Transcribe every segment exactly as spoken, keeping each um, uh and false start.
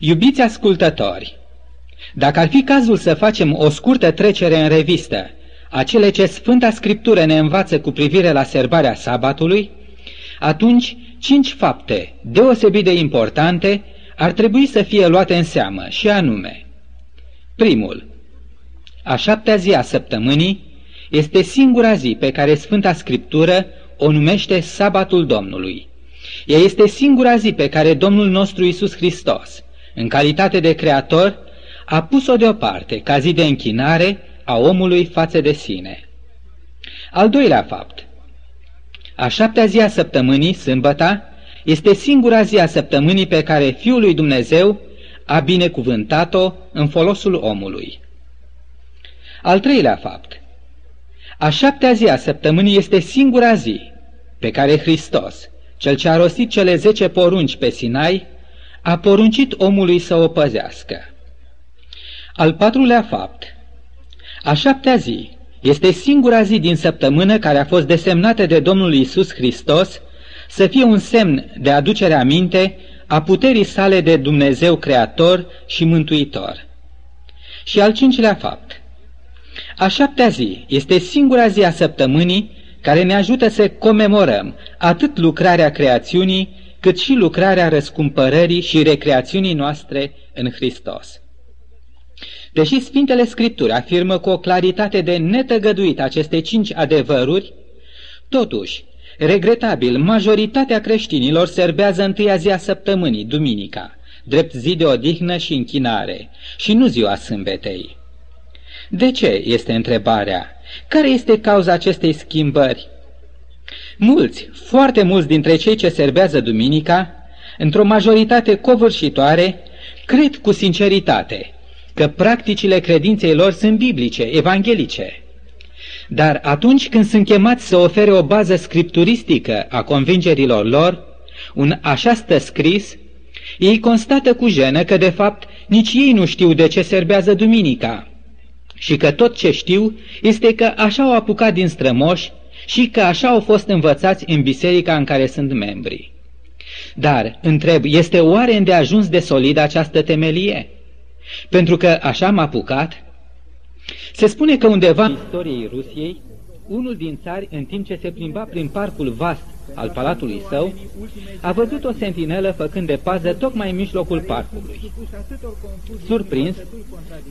Iubiți ascultători, dacă ar fi cazul să facem o scurtă trecere în revistă a cele ce Sfânta Scriptură ne învață cu privire la sărbarea sabatului, atunci cinci fapte deosebit de importante ar trebui să fie luate în seamă, și anume: primul, a șaptea zi a săptămânii este singura zi pe care Sfânta Scriptură o numește Sabatul Domnului. Ea este singura zi pe care Domnul nostru Iisus Hristos, în calitate de Creator, a pus-o deoparte ca zi de închinare a omului față de sine. Al doilea fapt. A șaptea zi a săptămânii, sâmbăta, este singura zi a săptămânii pe care Fiul lui Dumnezeu a binecuvântat-o în folosul omului. Al treilea fapt. A șaptea zi a săptămânii este singura zi pe care Hristos, cel ce a rostit cele zece porunci pe Sinai, a poruncit omului să o păzească. Al patrulea fapt. A șaptea zi este singura zi din săptămână care a fost desemnată de Domnul Iisus Hristos să fie un semn de aducere aminte a puterii sale de Dumnezeu Creator și Mântuitor. Și al cincilea fapt. A șaptea zi este singura zi a săptămânii care ne ajută să comemorăm atât lucrarea creațiunii, cât și lucrarea răscumpărării și recreațiunii noastre în Hristos. Deși Sfintele Scripturi afirmă cu o claritate de netăgăduit aceste cinci adevăruri, totuși, regretabil, majoritatea creștinilor serbează întâia zi a săptămânii, duminica, drept zi de odihnă și închinare, și nu ziua sâmbetei. De ce, este întrebarea? Care este cauza acestei schimbări? Mulți, foarte mulți dintre cei ce serbează duminica, într-o majoritate covârșitoare, cred cu sinceritate că practicile credinței lor sunt biblice, evanghelice. Dar atunci când sunt chemați să ofere o bază scripturistică a convingerilor lor, un așa stă scris, ei constată cu jenă că de fapt nici ei nu știu de ce serbează duminica și că tot ce știu este că așa au apucat din strămoși și că așa au fost învățați în biserica în care sunt membri. Dar, întreb, este oare îndeajuns de solidă această temelie? Pentru că așa m-a apucat? Se spune că undeva în istoriei Rusiei, unul din țari, în timp ce se plimba prin parcul vast al palatului său, a văzut o sentinelă făcând de pază tocmai în mijlocul parcului. Surprins,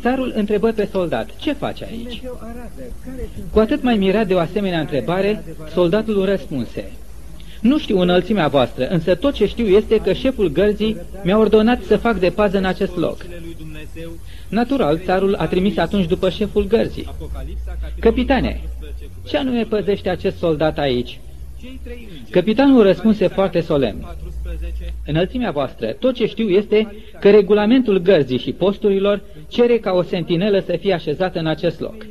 țarul întrebă pe soldat: „Ce faci aici?” Cu atât mai mirat de o asemenea întrebare, soldatul răspunse: „Nu știu înălțimea voastră, însă tot ce știu este că șeful gărzii mi-a ordonat să fac de pază în acest loc.” Natural, țarul a trimis atunci după șeful gărzii: „Capitane, ce anume păzește acest soldat aici?” Capitanul răspunse foarte solemn: „Înălțimea voastră, tot ce știu este că regulamentul gărzii și posturilor cere ca o sentinelă să fie așezată în acest loc.”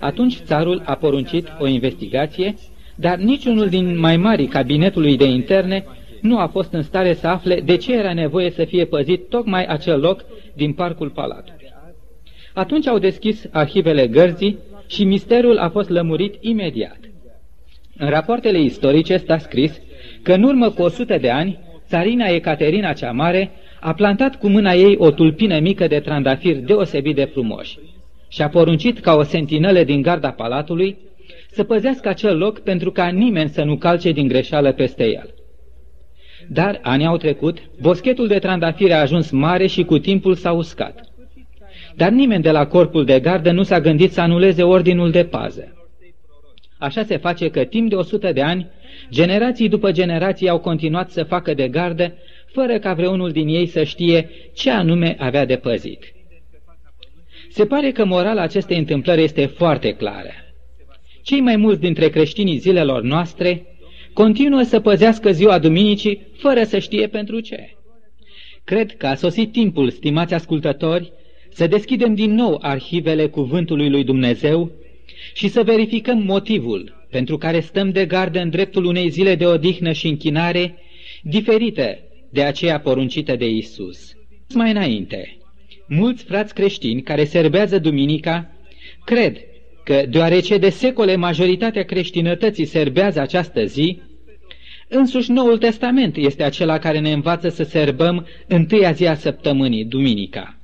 Atunci țarul a poruncit o investigație, dar niciunul din mai marii cabinetului de interne nu a fost în stare să afle de ce era nevoie să fie păzit tocmai acel loc din parcul palatului. Atunci au deschis arhivele gărzii și misterul a fost lămurit imediat. În rapoartele istorice sta scris că în urmă cu o sută de ani, țarina Ecaterina cea Mare a plantat cu mâna ei o tulpină mică de trandafiri deosebit de frumoși și a poruncit ca o sentinelă din garda palatului să păzească acel loc pentru ca nimeni să nu calce din greșeală peste el. Dar anii au trecut, boschetul de trandafiri a ajuns mare și cu timpul s-a uscat. Dar nimeni de la corpul de gardă nu s-a gândit să anuleze ordinul de pază. Așa se face că timp de o sută de ani, generații după generații au continuat să facă de gardă, fără ca vreunul din ei să știe ce anume avea de păzit. Se pare că morala acestei întâmplări este foarte clară. Cei mai mulți dintre creștinii zilelor noastre continuă să păzească ziua duminicii fără să știe pentru ce. Cred că a sosit timpul, stimați ascultători, să deschidem din nou arhivele Cuvântului lui Dumnezeu și să verificăm motivul pentru care stăm de gardă în dreptul unei zile de odihnă și închinare, diferită de aceea poruncită de Iisus. Mai înainte, mulți frați creștini care serbează duminica cred că, deoarece de secole majoritatea creștinătății serbează această zi, Însuși Noul Testament este acela care ne învață să serbăm întâia zi a săptămânii, duminica.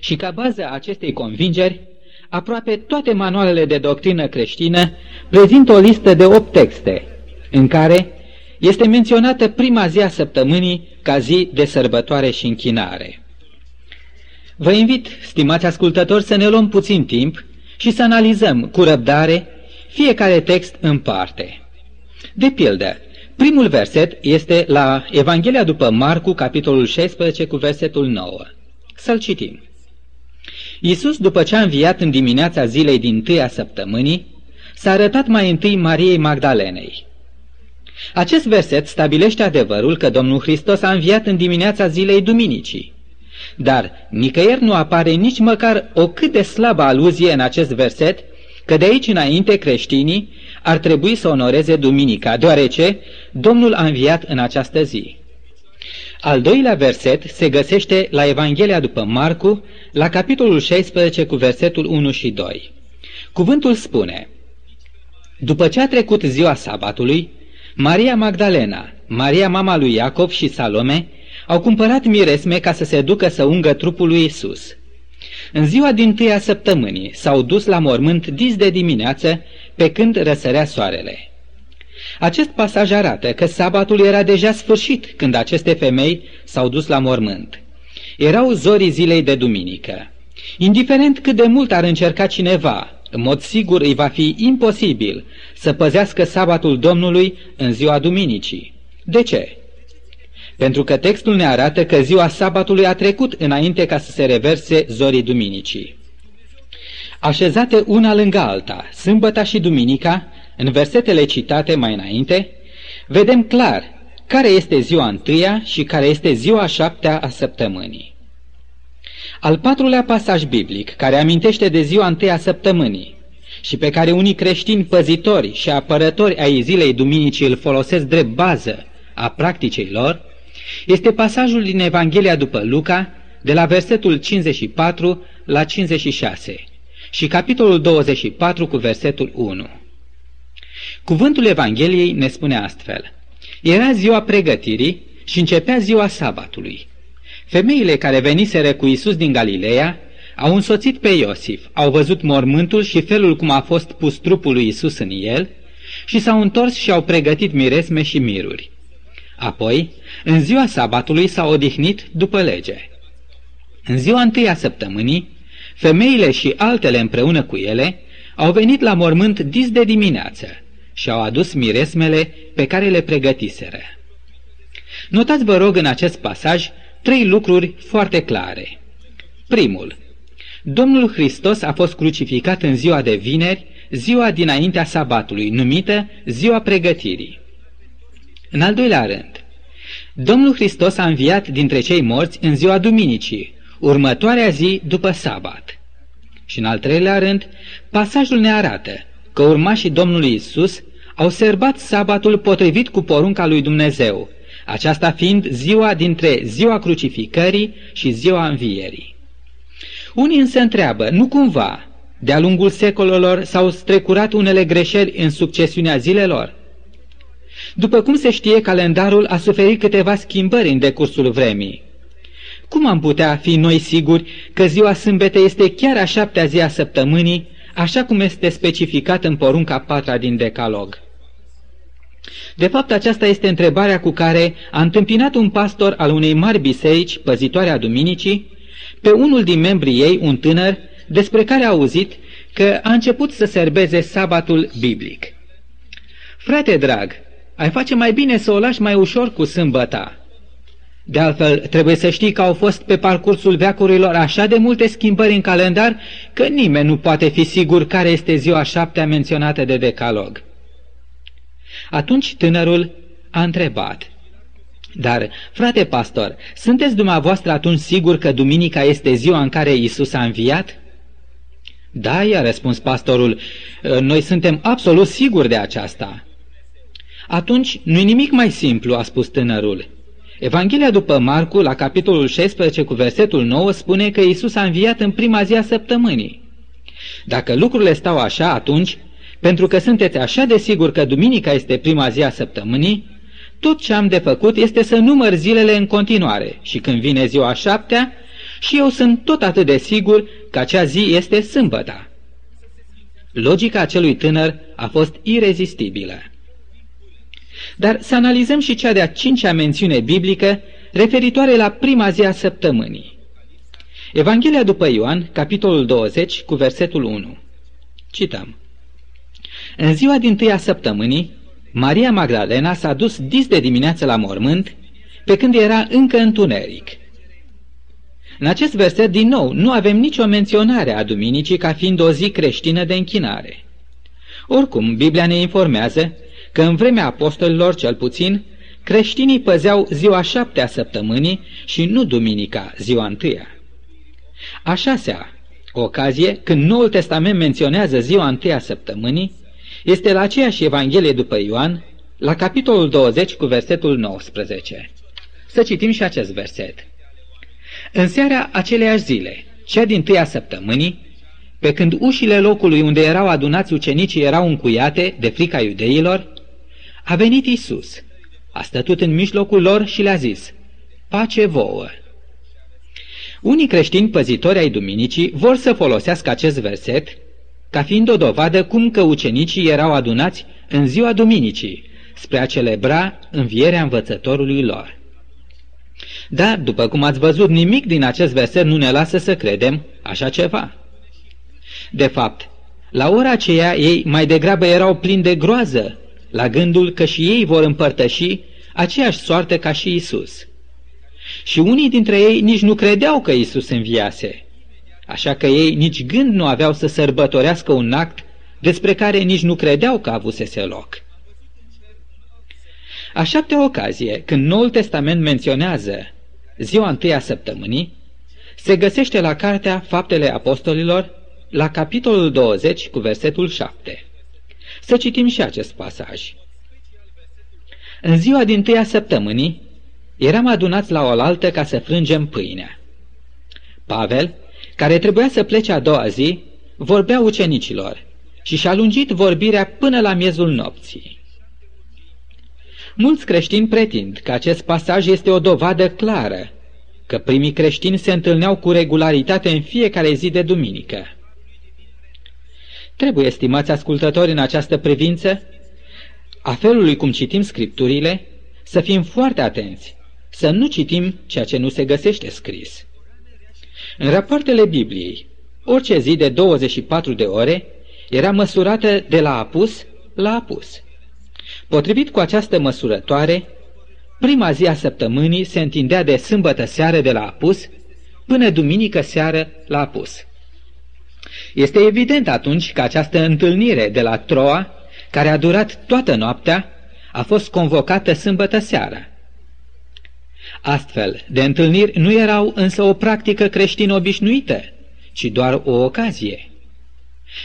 Și ca bază a acestei convingeri, aproape toate manualele de doctrină creștină prezintă o listă de opt texte, în care este menționată prima zi a săptămânii ca zi de sărbătoare și închinare. Vă invit, stimați ascultători, să ne luăm puțin timp și să analizăm cu răbdare fiecare text în parte. De pildă, primul verset este la Evanghelia după Marcu, capitolul șaisprezece, cu versetul nouă. Să-l citim. Iisus, după ce a înviat în dimineața zilei din tâia săptămânii, s-a arătat mai întâi Mariei Magdalenei. Acest verset stabilește adevărul că Domnul Hristos a înviat în dimineața zilei duminicii, dar nicăieri nu apare nici măcar o cât de slabă aluzie în acest verset că de aici înainte creștinii ar trebui să onoreze duminica, deoarece Domnul a înviat în această zi. Al doilea verset se găsește la Evanghelia după Marcu, la capitolul șaisprezece, cu versetul unu și doi. Cuvântul spune: după ce a trecut ziua sabatului, Maria Magdalena, Maria mama lui Iacov și Salome au cumpărat miresme ca să se ducă să ungă trupul lui Iisus. În ziua din tâia săptămânii s-au dus la mormânt dis de dimineață, pe când răsărea soarele. Acest pasaj arată că sabatul era deja sfârșit când aceste femei s-au dus la mormânt. Erau zorii zilei de duminică. Indiferent cât de mult ar încerca cineva, în mod sigur îi va fi imposibil să păzească sabatul Domnului în ziua duminicii. De ce? Pentru că textul ne arată că ziua sabatului a trecut înainte ca să se reverse zorii duminicii. Așezate una lângă alta, sâmbăta și duminica, în versetele citate mai înainte, vedem clar care este ziua întâia și care este ziua șaptea a săptămânii. Al patrulea pasaj biblic, care amintește de ziua întâia săptămânii și pe care unii creștini păzitori și apărători ai zilei duminicii îl folosesc drept bază a practicei lor, este pasajul din Evanghelia după Luca, de la versetul cincizeci și patru la cincizeci și șase și capitolul douăzeci și patru cu versetul unu. Cuvântul Evangheliei ne spune astfel: era ziua pregătirii și începea ziua sabatului. Femeile care veniseră cu Iisus din Galileea au însoțit pe Iosif, au văzut mormântul și felul cum a fost pus trupul lui Iisus în el și s-au întors și au pregătit miresme și miruri. Apoi, în ziua sabatului s-au odihnit după lege. În ziua întâia săptămânii, femeile și altele împreună cu ele au venit la mormânt dis de dimineață și au adus miresmele pe care le pregătiseră. Notați, vă rog, în acest pasaj trei lucruri foarte clare. Primul, Domnul Hristos a fost crucificat în ziua de vineri, ziua dinaintea sabatului, numită ziua pregătirii. În al doilea rând, Domnul Hristos a înviat dintre cei morți în ziua duminicii, următoarea zi după sabat. Și în al treilea rând, pasajul ne arată că urmașii Domnului Iisus au serbat sabatul potrivit cu porunca lui Dumnezeu, aceasta fiind ziua dintre ziua crucificării și ziua învierii. Unii însă întreabă, nu cumva, de-a lungul secolelor s-au strecurat unele greșeli în succesiunea zilelor? După cum se știe, calendarul a suferit câteva schimbări în decursul vremii. Cum am putea fi noi siguri că ziua sâmbete este chiar a șaptea zi a săptămânii, așa cum este specificat în porunca patra din Decalog? De fapt, aceasta este întrebarea cu care a întâmpinat un pastor al unei mari biserici, păzitoare a duminicii, pe unul din membrii ei, un tânăr, despre care a auzit că a început să serbeze sabatul biblic. Frate drag, ai face mai bine să o lași mai ușor cu sâmbăta. De altfel, trebuie să știi că au fost pe parcursul veacurilor așa de multe schimbări în calendar că nimeni nu poate fi sigur care este ziua șaptea menționată de Decalog. Atunci tânărul a întrebat: dar, frate pastor, sunteți dumneavoastră atunci sigur că duminica este ziua în care Iisus a înviat? Da, i-a răspuns pastorul, noi suntem absolut siguri de aceasta. Atunci nu-i nimic mai simplu, a spus tânărul. Evanghelia după Marcu, la capitolul șaisprezece, cu versetul nouă, spune că Iisus a înviat în prima zi a săptămânii. Dacă lucrurile stau așa, atunci pentru că sunteți așa de sigur că duminica este prima zi a săptămânii, tot ce am de făcut este să număr zilele în continuare și când vine ziua a șaptea, și eu sunt tot atât de sigur că acea zi este sâmbăta. Logica acelui tânăr a fost irezistibilă. Dar să analizăm și cea de-a cincea mențiune biblică referitoare la prima zi a săptămânii. Evanghelia după Ioan, capitolul douăzeci, cu versetul unu. Cităm. În ziua dintâi a săptămânii, Maria Magdalena s-a dus dis de dimineață la mormânt, pe când era încă întuneric. În acest verset, din nou, nu avem nicio menționare a duminicii ca fiind o zi creștină de închinare. Oricum, Biblia ne informează că în vremea apostolilor, cel puțin, creștinii păzeau ziua șaptea săptămânii și nu duminica, ziua întâia. A șasea, ocazie, când Noul Testament menționează ziua întâia săptămânii, este la aceeași Evanghelie după Ioan, la capitolul douăzeci cu versetul nouăsprezece. Să citim și acest verset. În seara aceleiași zile, cea din tâia săptămânii, pe când ușile locului unde erau adunați ucenicii erau încuiate de frica iudeilor, a venit Iisus, a stătut în mijlocul lor și le-a zis, pace vouă. Unii creștini păzitori ai duminicii vor să folosească acest verset ca fiind o dovadă cum că ucenicii erau adunați în ziua duminicii, spre a celebra învierea învățătorului lor. Dar, după cum ați văzut, nimic din acest verset nu ne lasă să credem așa ceva. De fapt, la ora aceea ei mai degrabă erau plini de groază, la gândul că și ei vor împărtăși aceeași soartă ca și Isus. Și unii dintre ei nici nu credeau că Isus înviase, așa că ei nici gând nu aveau să sărbătorească un act despre care nici nu credeau că avusese loc. A șaptea ocazie, când Noul Testament menționează ziua întâia săptămânii, se găsește la cartea Faptele Apostolilor, la capitolul douăzeci, cu versetul șapte. Să citim și acest pasaj. În ziua din tâia săptămânii, eram adunați la oaltă ca să frângem pâinea. Pavel, care trebuia să plece a doua zi, vorbea ucenicilor și și-a lungit vorbirea până la miezul nopții. Mulți creștini pretind că acest pasaj este o dovadă clară, că primii creștini se întâlneau cu regularitate în fiecare zi de duminică. Trebuie, stimați ascultători, în această privință, a felului cum citim scripturile, să fim foarte atenți, să nu citim ceea ce nu se găsește scris. În rapoartele Bibliei, orice zi de douăzeci și patru de ore era măsurată de la apus la apus. Potrivit cu această măsurătoare, prima zi a săptămânii se întindea de sâmbătă seară de la apus până duminică seară la apus. Este evident atunci că această întâlnire de la Troa, care a durat toată noaptea, a fost convocată sâmbătă seara. Astfel de întâlniri nu erau însă o practică creștină obișnuită, ci doar o ocazie.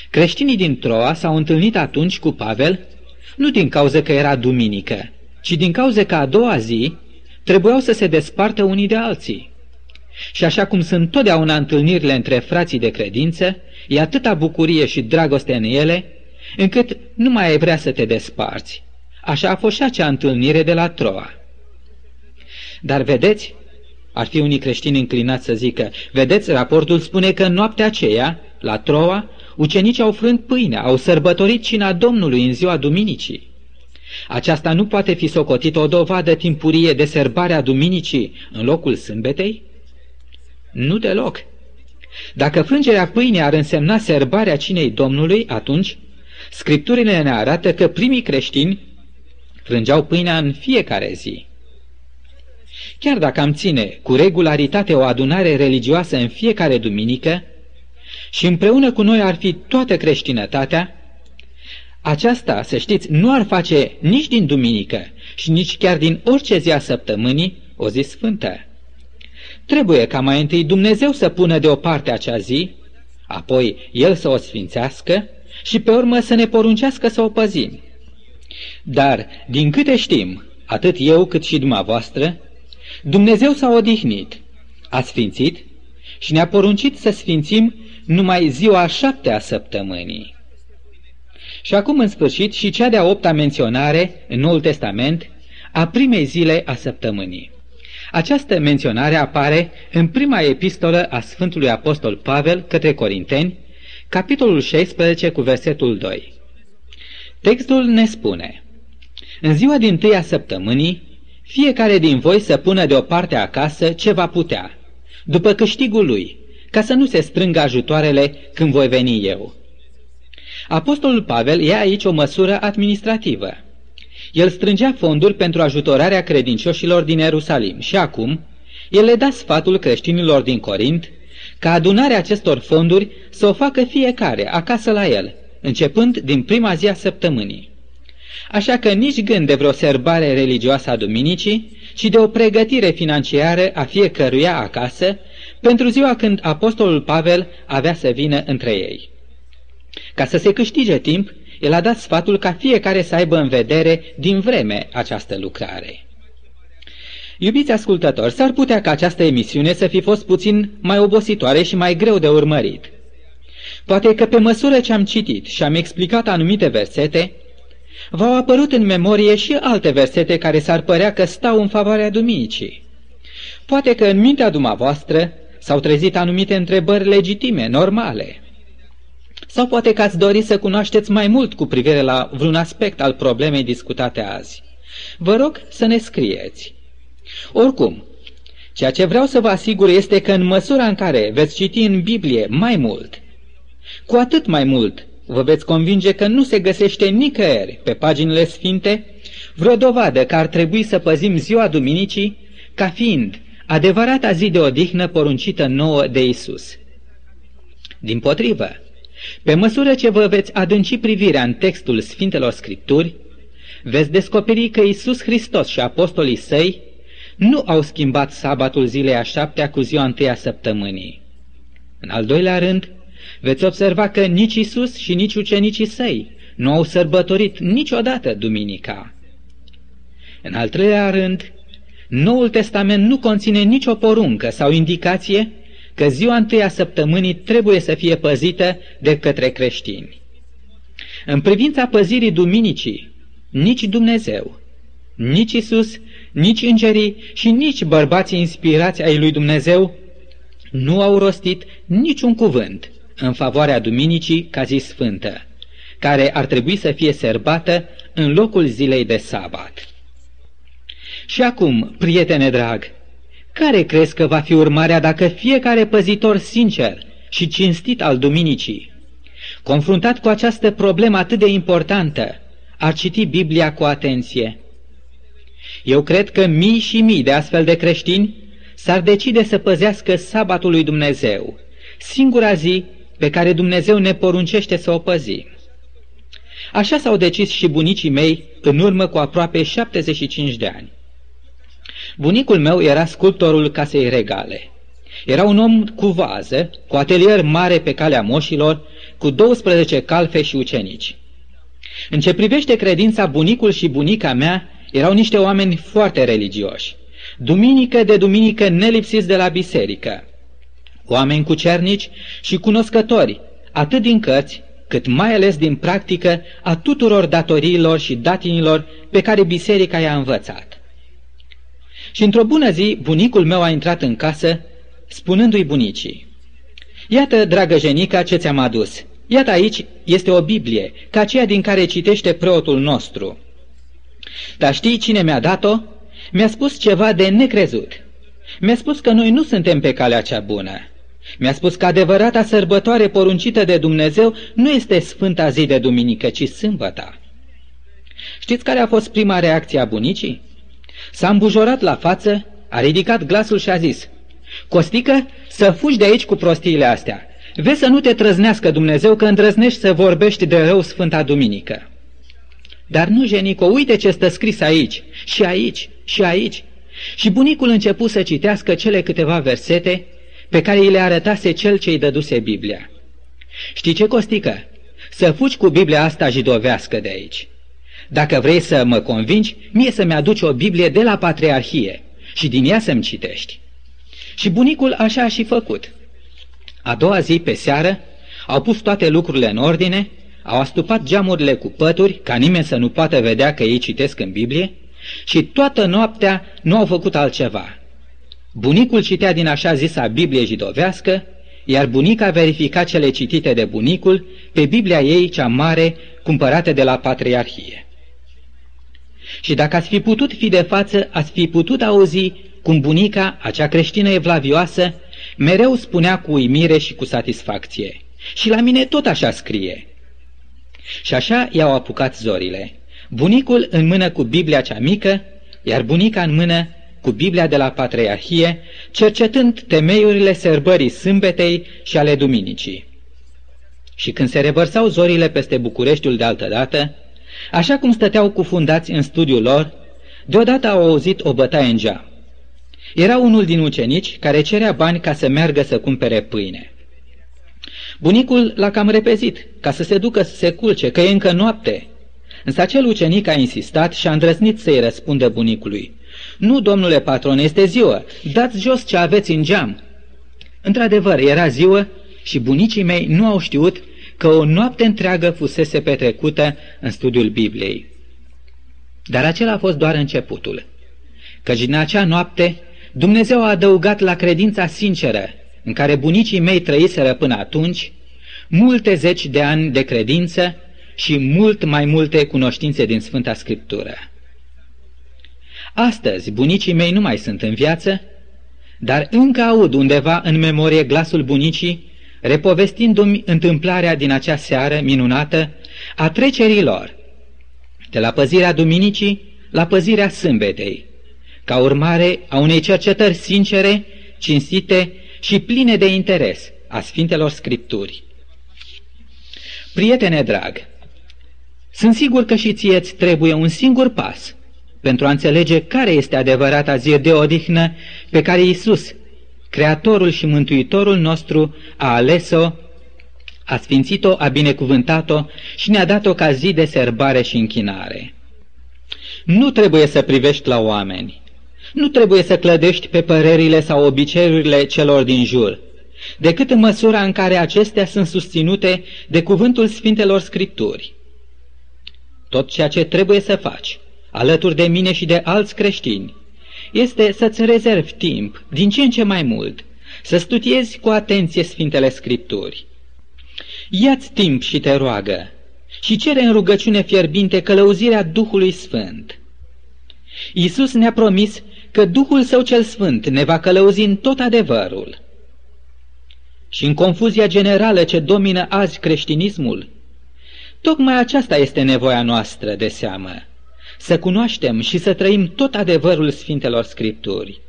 Creștinii din Troa s-au întâlnit atunci cu Pavel, nu din cauza că era duminică, ci din cauza că a doua zi trebuiau să se despartă unii de alții. Și așa cum sunt totdeauna întâlnirile între frații de credință, e atâta bucurie și dragoste în ele, încât nu mai ai vrea să te desparți. Așa a fost și acea întâlnire de la Troa. Dar vedeți, ar fi unii creștini înclinați să zică, vedeți, raportul spune că în noaptea aceea, la Troa, ucenicii au frânt pâinea, au sărbătorit cina Domnului în ziua duminicii. Aceasta nu poate fi socotită o dovadă timpurie de sărbarea duminicii în locul sâmbetei? Nu deloc. Dacă frângerea pâinii ar însemna sărbarea cinei Domnului, atunci scripturile ne arată că primii creștini frângeau pâinea în fiecare zi. Chiar dacă am ține cu regularitate o adunare religioasă în fiecare duminică și împreună cu noi ar fi toată creștinătatea, aceasta, să știți, nu ar face nici din duminică și nici chiar din orice zi a săptămânii o zi sfântă. Trebuie ca mai întâi Dumnezeu să pună deoparte acea zi, apoi El să o sfințească și pe urmă să ne poruncească să o păzim. Dar, din câte știm, atât eu cât și dumneavoastră, Dumnezeu s-a odihnit, a sfințit și ne-a poruncit să sfințim numai ziua a șaptea săptămânii. Și acum, în sfârșit, și cea de-a opta menționare în Noul Testament a primei zile a săptămânii. Această menționare apare în prima epistolă a Sfântului Apostol Pavel către Corinteni, capitolul șaisprezece cu versetul doi. Textul ne spune: în ziua din tâia săptămânii, fiecare din voi să pună deoparte acasă ce va putea, după câștigul lui, ca să nu se strângă ajutoarele când voi veni eu. Apostolul Pavel ia aici o măsură administrativă. El strângea fonduri pentru ajutorarea credincioșilor din Ierusalim și acum el le da sfatul creștinilor din Corint ca adunarea acestor fonduri să o facă fiecare acasă la el, începând din prima zi a săptămânii. Așa că nici gând de vreo serbare religioasă a duminicii, ci de o pregătire financiară a fiecăruia acasă pentru ziua când apostolul Pavel avea să vină între ei. Ca să se câștige timp, el a dat sfatul ca fiecare să aibă în vedere din vreme această lucrare. Iubiți ascultători, s-ar putea ca această emisiune să fi fost puțin mai obositoare și mai greu de urmărit. Poate că pe măsură ce am citit și am explicat anumite versete, v-au apărut în memorie și alte versete care s-ar părea că stau în favoarea duminicii. Poate că în mintea dumneavoastră s-au trezit anumite întrebări legitime, normale. Sau poate că ați dori să cunoașteți mai mult cu privire la vreun aspect al problemei discutate azi. Vă rog să ne scrieți. Oricum, ceea ce vreau să vă asigur este că în măsura în care veți citi în Biblie mai mult, cu atât mai mult vă veți convinge că nu se găsește nicăieri pe paginile sfinte vreo dovadă că ar trebui să păzim ziua duminicii ca fiind adevărata zi de odihnă poruncită nouă de Isus. Dimpotrivă, pe măsură ce vă veți adânci privirea în textul Sfintelor Scripturi, veți descoperi că Iisus Hristos și apostolii săi nu au schimbat sabatul zilei a șaptea cu ziua întâia săptămânii. În al doilea rând, veți observa că nici Iisus și nici ucenicii săi nu au sărbătorit niciodată duminica. În al treilea rând, Noul Testament nu conține nicio poruncă sau indicație că ziua întâia săptămânii trebuie să fie păzită de către creștini. În privința păzirii duminicii, nici Dumnezeu, nici Isus, nici îngerii și nici bărbații inspirați ai lui Dumnezeu nu au rostit niciun cuvânt în favoarea duminicii ca zi sfântă, care ar trebui să fie serbată în locul zilei de sabat. Și acum, prietene drag, care crezi că va fi urmarea dacă fiecare păzitor sincer și cinstit al duminicii, confruntat cu această problemă atât de importantă, ar citi Biblia cu atenție? Eu cred că mii și mii de astfel de creștini s-ar decide să păzească sabatul lui Dumnezeu, singura zi pe care Dumnezeu ne poruncește să o păzim. Așa s-au decis și bunicii mei în urmă cu aproape șaptezeci și cinci de ani. Bunicul meu era sculptorul casei regale. Era un om cu vază, cu atelier mare pe Calea Moșilor, cu douăsprezece calfe și ucenici. În ce privește credința, bunicul și bunica mea erau niște oameni foarte religioși, duminică de duminică nelipsiți de la biserică, oameni cucernici și cunoscători, atât din cărți, cât mai ales din practică a tuturor datoriilor și datinilor pe care biserica i-a învățat. Și într-o bună zi, bunicul meu a intrat în casă, spunându-i bunicii: iată, dragă jenica, ce ți-am adus. Iată aici este o Biblie, ca aceea din care citește preotul nostru. Dar știi cine mi-a dat-o? Mi-a spus ceva de necrezut. Mi-a spus că noi nu suntem pe calea cea bună. Mi-a spus că adevărata sărbătoare poruncită de Dumnezeu nu este sfânta zi de duminică, ci sâmbăta. Știți care a fost prima reacție a bunicii? S-a îmbujorat la față, a ridicat glasul și a zis: Costică, să fugi de aici cu prostiile astea. Vezi să nu te trăznească Dumnezeu că îndrăznești să vorbești de rău sfânta duminică. Dar nu, jenico, uite ce stă scris aici, și aici, și aici. Și bunicul începu să citească cele câteva versete pe care îi le arătase cel ce-i dăduse Biblia. Știi ce, Costică? Să fugi cu Biblia asta jidovească de aici. Dacă vrei să mă convingi, mie să-mi aduci o Biblie de la Patriarhie și din ea să-mi citești. Și bunicul așa a și făcut. A doua zi, pe seară, au pus toate lucrurile în ordine, au astupat geamurile cu pături ca nimeni să nu poată vedea că ei citesc în Biblie și toată noaptea nu au făcut altceva. Bunicul citea din așa zisa Biblie jidovească, iar bunica verifica cele citite de bunicul pe Biblia ei cea mare cumpărată de la patriarhie. Și dacă ați fi putut fi de față, ați fi putut auzi cum bunica, acea creștină evlavioasă, mereu spunea cu uimire și cu satisfacție: și la mine tot așa scrie. Și așa i-au apucat zorile. Bunicul în mână cu Biblia cea mică, iar bunica în mână cu Biblia de la patriarhie, cercetând temeiurile sărbării sâmbetei și ale duminicii. Și când se revărsau zorile peste Bucureștiul de altădată, așa cum stăteau cufundați în studiul lor, deodată au auzit o bătaie în geam. Era unul din ucenici care cerea bani ca să meargă să cumpere pâine. Bunicul l-a cam repezit ca să se ducă să se culce, că e încă noapte. Însă acel ucenic a insistat și a îndrăznit să-i răspundă bunicului: nu, domnule patron, este ziua, dați jos ce aveți în geam. Într-adevăr, era ziua și bunicii mei nu au știut că o noapte întreagă fusese petrecută în studiul Bibliei. Dar acela a fost doar începutul, căci din acea noapte Dumnezeu a adăugat la credința sinceră în care bunicii mei trăiseră până atunci multe zeci de ani de credință și mult mai multe cunoștințe din Sfânta Scriptură. Astăzi bunicii mei nu mai sunt în viață, dar încă aud undeva în memorie glasul bunicii repovestindu-mi întâmplarea din acea seară minunată a trecerii lor, de la păzirea duminicii la păzirea sâmbetei, ca urmare a unei cercetări sincere, cinstite și pline de interes a Sfintelor Scripturi. Prietene drag, sunt sigur că și ție-ți trebuie un singur pas pentru a înțelege care este adevărata zi de odihnă pe care Iisus, Creatorul și Mântuitorul nostru, a ales-o, a sfințit-o, a binecuvântat-o și ne-a dat-o ca zi de serbare și închinare. Nu trebuie să privești la oameni, nu trebuie să clădești pe părerile sau obiceiurile celor din jur, decât în măsura în care acestea sunt susținute de cuvântul Sfintelor Scripturi. Tot ceea ce trebuie să faci, alături de mine și de alți creștini, este să-ți rezervi timp, din ce în ce mai mult, să studiezi cu atenție Sfintele Scripturi. Ia-ți timp și te roagă și cere în rugăciune fierbinte călăuzirea Duhului Sfânt. Iisus ne-a promis că Duhul Său cel Sfânt ne va călăuzi în tot adevărul. Și în confuzia generală ce domină azi creștinismul, tocmai aceasta este nevoia noastră de seamă: să cunoaștem și să trăim tot adevărul Sfintelor Scripturi.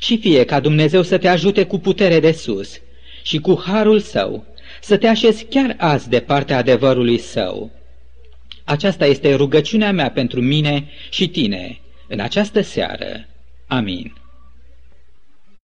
Și fie ca Dumnezeu să te ajute cu putere de sus și cu harul Său să te așezi chiar azi de partea adevărului Său. Aceasta este rugăciunea mea pentru mine și tine în această seară. Amin.